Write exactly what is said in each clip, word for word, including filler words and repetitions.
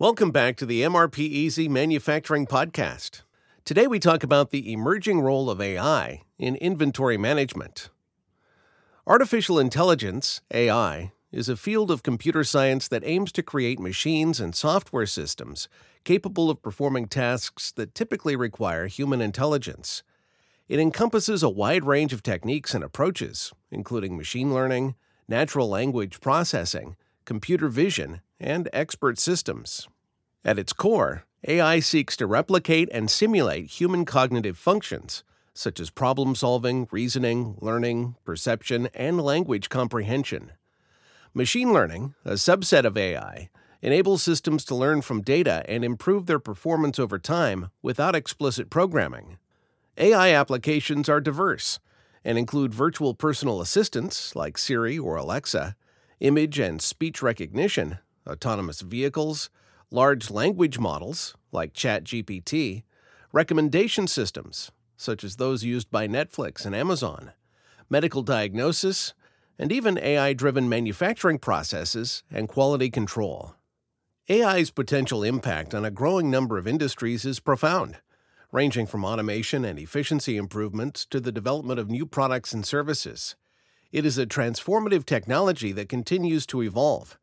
Welcome back to the MRPeasy Manufacturing Podcast. Today we talk about the emerging role of A I in inventory management. Artificial intelligence, A I, is a field of computer science that aims to create machines and software systems capable of performing tasks that typically require human intelligence. It encompasses a wide range of techniques and approaches, including machine learning, natural language processing, computer vision, and expert systems. At its core, A I seeks to replicate and simulate human cognitive functions, such as problem-solving, reasoning, learning, perception, and language comprehension. Machine learning, a subset of A I, enables systems to learn from data and improve their performance over time without explicit programming. A I applications are diverse and include virtual personal assistants like Siri or Alexa, image and speech recognition, autonomous vehicles, large language models like ChatGPT, recommendation systems such as those used by Netflix and Amazon, medical diagnosis, and even A I-driven manufacturing processes and quality control. A I's potential impact on a growing number of industries is profound, ranging from automation and efficiency improvements to the development of new products and services. It is a transformative technology that continues to evolve,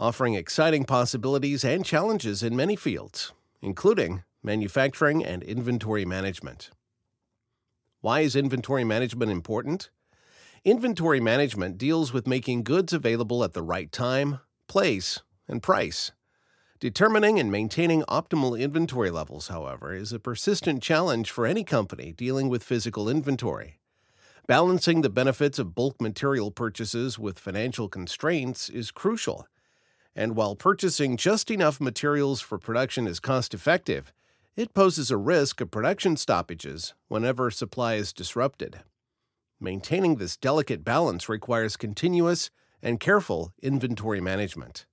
offering exciting possibilities and challenges in many fields, including manufacturing and inventory management. Why is inventory management important? Inventory management deals with making goods available at the right time, place, and price. Determining and maintaining optimal inventory levels, however, is a persistent challenge for any company dealing with physical inventory. Balancing the benefits of bulk material purchases with financial constraints is crucial, and while purchasing just enough materials for production is cost-effective, it poses a risk of production stoppages whenever supply is disrupted. Maintaining this delicate balance requires continuous and careful inventory management.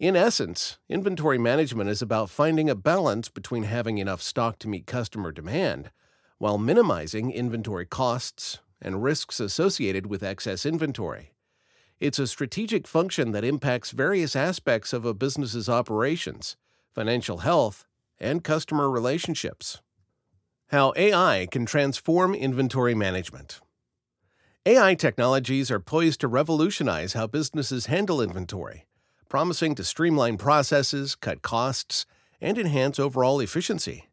In essence, inventory management is about finding a balance between having enough stock to meet customer demand while minimizing inventory costs and risks associated with excess inventory. It's a strategic function that impacts various aspects of a business's operations, financial health, and customer relationships. How A I can transform inventory management. A I technologies are poised to revolutionize how businesses handle inventory, promising to streamline processes, cut costs, and enhance overall efficiency.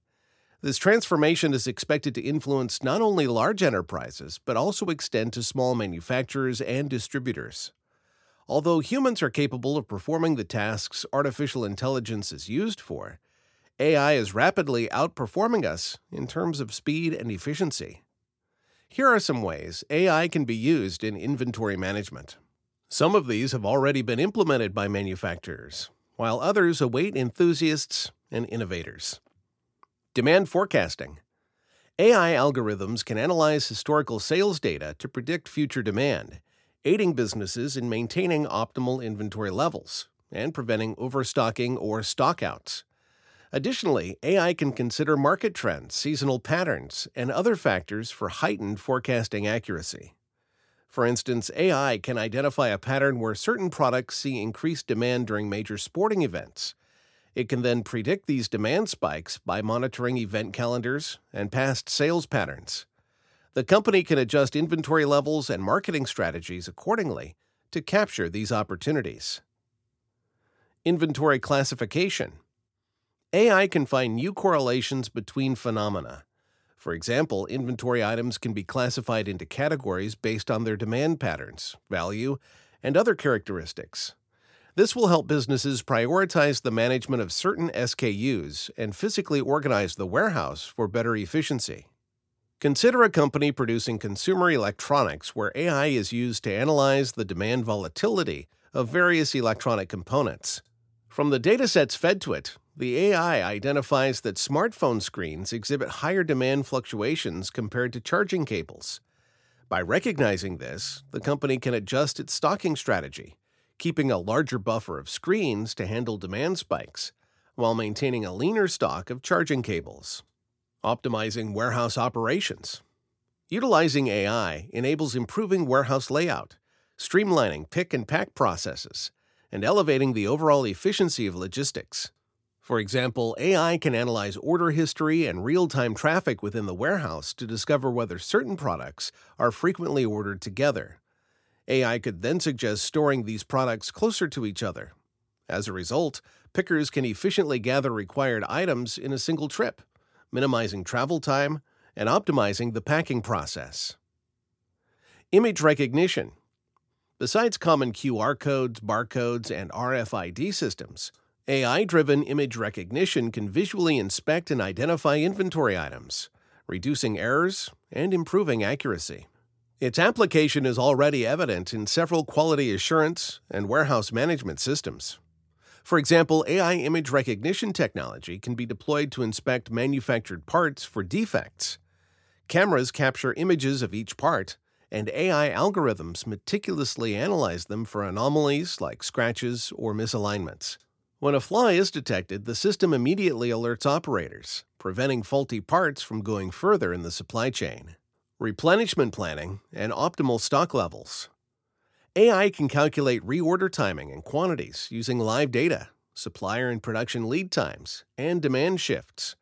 This transformation is expected to influence not only large enterprises, but also extend to small manufacturers and distributors. Although humans are capable of performing the tasks artificial intelligence is used for, A I is rapidly outperforming us in terms of speed and efficiency. Here are some ways A I can be used in inventory management. Some of these have already been implemented by manufacturers, while others await enthusiasts and innovators. Demand forecasting. A I algorithms can analyze historical sales data to predict future demand, aiding businesses in maintaining optimal inventory levels and preventing overstocking or stockouts. Additionally, A I can consider market trends, seasonal patterns, and other factors for heightened forecasting accuracy. For instance, A I can identify a pattern where certain products see increased demand during major sporting events. It can then predict these demand spikes by monitoring event calendars and past sales patterns. The company can adjust inventory levels and marketing strategies accordingly to capture these opportunities. Inventory classification. A I can find new correlations between phenomena. For example, inventory items can be classified into categories based on their demand patterns, value, and other characteristics. This will help businesses prioritize the management of certain S K Us and physically organize the warehouse for better efficiency. Consider a company producing consumer electronics where A I is used to analyze the demand volatility of various electronic components. From the datasets fed to it, the A I identifies that smartphone screens exhibit higher demand fluctuations compared to charging cables. By recognizing this, the company can adjust its stocking strategy, keeping a larger buffer of screens to handle demand spikes, while maintaining a leaner stock of charging cables. Optimizing warehouse operations. Utilizing A I enables improving warehouse layout, streamlining pick and pack processes, and elevating the overall efficiency of logistics. For example, A I can analyze order history and real-time traffic within the warehouse to discover whether certain products are frequently ordered together. A I could then suggest storing these products closer to each other. As a result, pickers can efficiently gather required items in a single trip, minimizing travel time and optimizing the packing process. Image recognition. Besides common Q R codes, barcodes, and R F I D systems, A I-driven image recognition can visually inspect and identify inventory items, reducing errors and improving accuracy. Its application is already evident in several quality assurance and warehouse management systems. For example, A I image recognition technology can be deployed to inspect manufactured parts for defects. Cameras capture images of each part, and A I algorithms meticulously analyze them for anomalies like scratches or misalignments. When a flaw is detected, the system immediately alerts operators, preventing faulty parts from going further in the supply chain. Replenishment planning, and optimal stock levels. A I can calculate reorder timing and quantities using live data, supplier and production lead times, and demand shifts.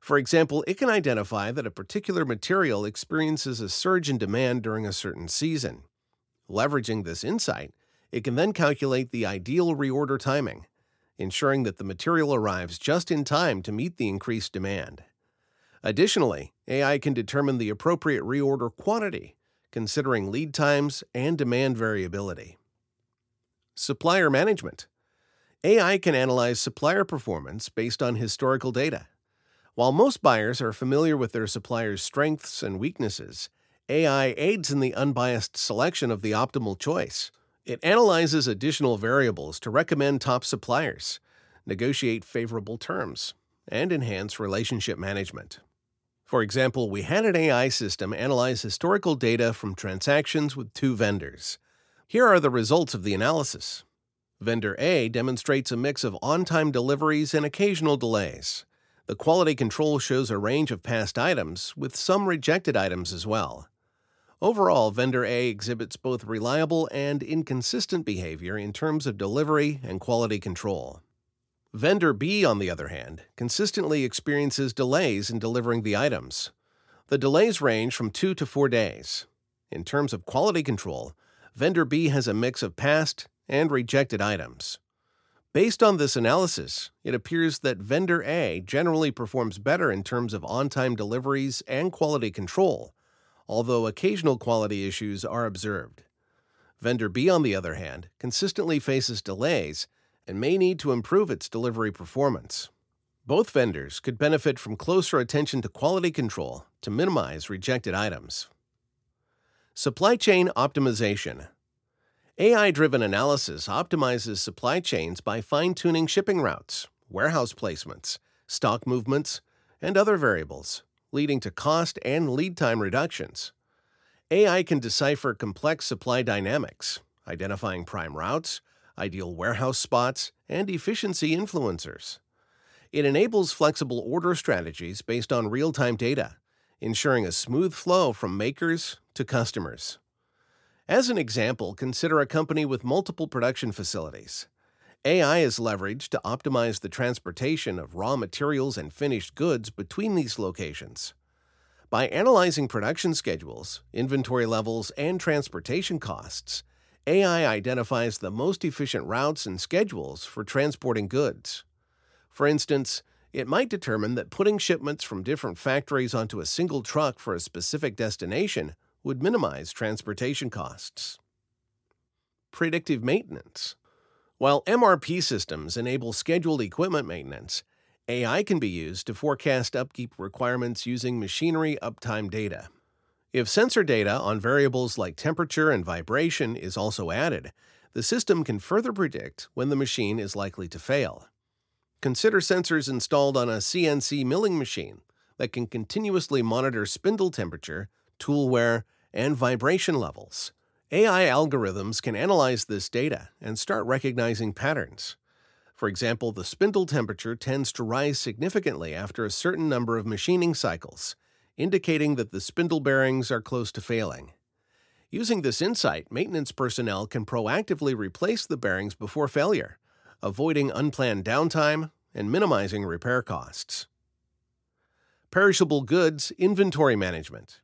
For example, it can identify that a particular material experiences a surge in demand during a certain season. Leveraging this insight, it can then calculate the ideal reorder timing, ensuring that the material arrives just in time to meet the increased demand. Additionally, A I can determine the appropriate reorder quantity, considering lead times and demand variability. Supplier management. A I can analyze supplier performance based on historical data. While most buyers are familiar with their supplier's strengths and weaknesses, A I aids in the unbiased selection of the optimal choice. It analyzes additional variables to recommend top suppliers, negotiate favorable terms, and enhance relationship management. For example, we had an A I system analyze historical data from transactions with two vendors. Here are the results of the analysis. Vendor A demonstrates a mix of on-time deliveries and occasional delays. The quality control shows a range of past items, with some rejected items as well. Overall, Vendor A exhibits both reliable and inconsistent behavior in terms of delivery and quality control. Vendor B, on the other hand, consistently experiences delays in delivering the items. The delays range from two to four days. In terms of quality control, Vendor B has a mix of past and rejected items. Based on this analysis, it appears that Vendor A generally performs better in terms of on-time deliveries and quality control, although occasional quality issues are observed. Vendor B, on the other hand, consistently faces delays and may need to improve its delivery performance. Both vendors could benefit from closer attention to quality control to minimize rejected items. Supply chain optimization. A I-driven analysis optimizes supply chains by fine-tuning shipping routes, warehouse placements, stock movements, and other variables, leading to cost and lead time reductions. A I can decipher complex supply dynamics, identifying prime routes, ideal warehouse spots, and efficiency influencers. It enables flexible order strategies based on real-time data, ensuring a smooth flow from makers to customers. As an example, consider a company with multiple production facilities. A I is leveraged to optimize the transportation of raw materials and finished goods between these locations. By analyzing production schedules, inventory levels, and transportation costs, A I identifies the most efficient routes and schedules for transporting goods. For instance, it might determine that putting shipments from different factories onto a single truck for a specific destination would minimize transportation costs. Predictive maintenance. While M R P systems enable scheduled equipment maintenance, A I can be used to forecast upkeep requirements using machinery uptime data. If sensor data on variables like temperature and vibration is also added, the system can further predict when the machine is likely to fail. Consider sensors installed on a C N C milling machine that can continuously monitor spindle temperature, tool wear, and vibration levels. A I algorithms can analyze this data and start recognizing patterns. For example, the spindle temperature tends to rise significantly after a certain number of machining cycles, indicating that the spindle bearings are close to failing. Using this insight, maintenance personnel can proactively replace the bearings before failure, avoiding unplanned downtime and minimizing repair costs. Perishable goods inventory management.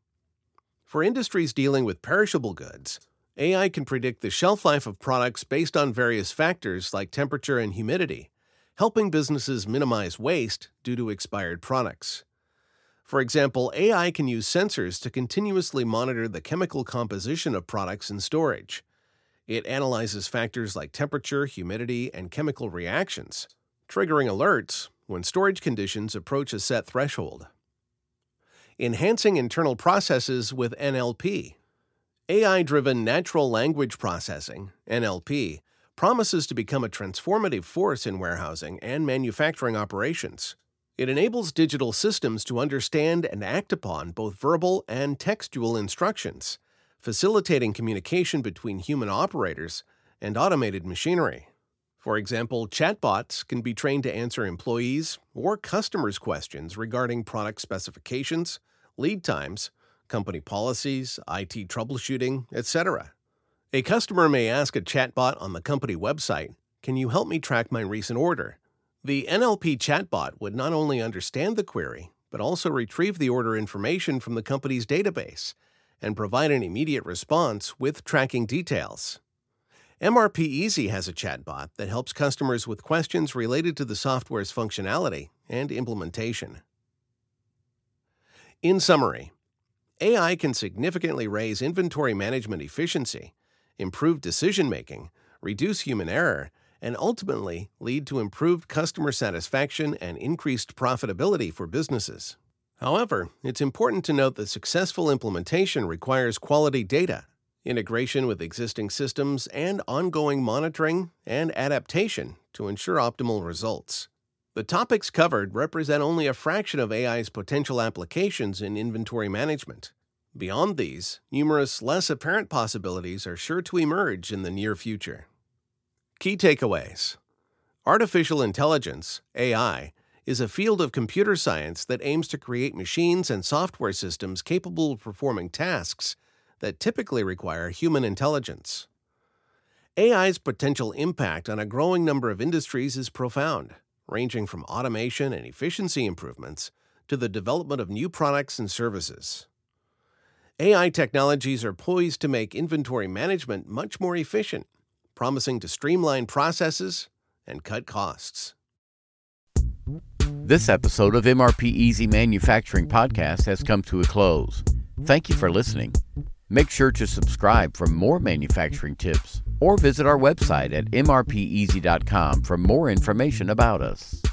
For industries dealing with perishable goods, A I can predict the shelf life of products based on various factors like temperature and humidity, helping businesses minimize waste due to expired products. For example, A I can use sensors to continuously monitor the chemical composition of products in storage. It analyzes factors like temperature, humidity, and chemical reactions, triggering alerts when storage conditions approach a set threshold. Enhancing internal processes with N L P. A I-driven natural language processing, N L P, promises to become a transformative force in warehousing and manufacturing operations. It enables digital systems to understand and act upon both verbal and textual instructions, facilitating communication between human operators and automated machinery. For example, chatbots can be trained to answer employees' or customers' questions regarding product specifications, lead times, company policies, I T troubleshooting, et cetera. A customer may ask a chatbot on the company website, "Can you help me track my recent order?" The N L P chatbot would not only understand the query, but also retrieve the order information from the company's database and provide an immediate response with tracking details. MRPeasy has a chatbot that helps customers with questions related to the software's functionality and implementation. In summary, A I can significantly raise inventory management efficiency, improve decision-making, reduce human error, and ultimately lead to improved customer satisfaction and increased profitability for businesses. However, it's important to note that successful implementation requires quality data, integration with existing systems, and ongoing monitoring and adaptation to ensure optimal results. The topics covered represent only a fraction of A I's potential applications in inventory management. Beyond these, numerous less apparent possibilities are sure to emerge in the near future. Key takeaways. Artificial intelligence, A I, is a field of computer science that aims to create machines and software systems capable of performing tasks that typically require human intelligence. A I's potential impact on a growing number of industries is profound, ranging from automation and efficiency improvements to the development of new products and services. A I technologies are poised to make inventory management much more efficient, promising to streamline processes and cut costs. This episode of MRPeasy Manufacturing Podcast has come to a close. Thank you for listening. Make sure to subscribe for more manufacturing tips, or visit our website at M R P easy dot com for more information about us.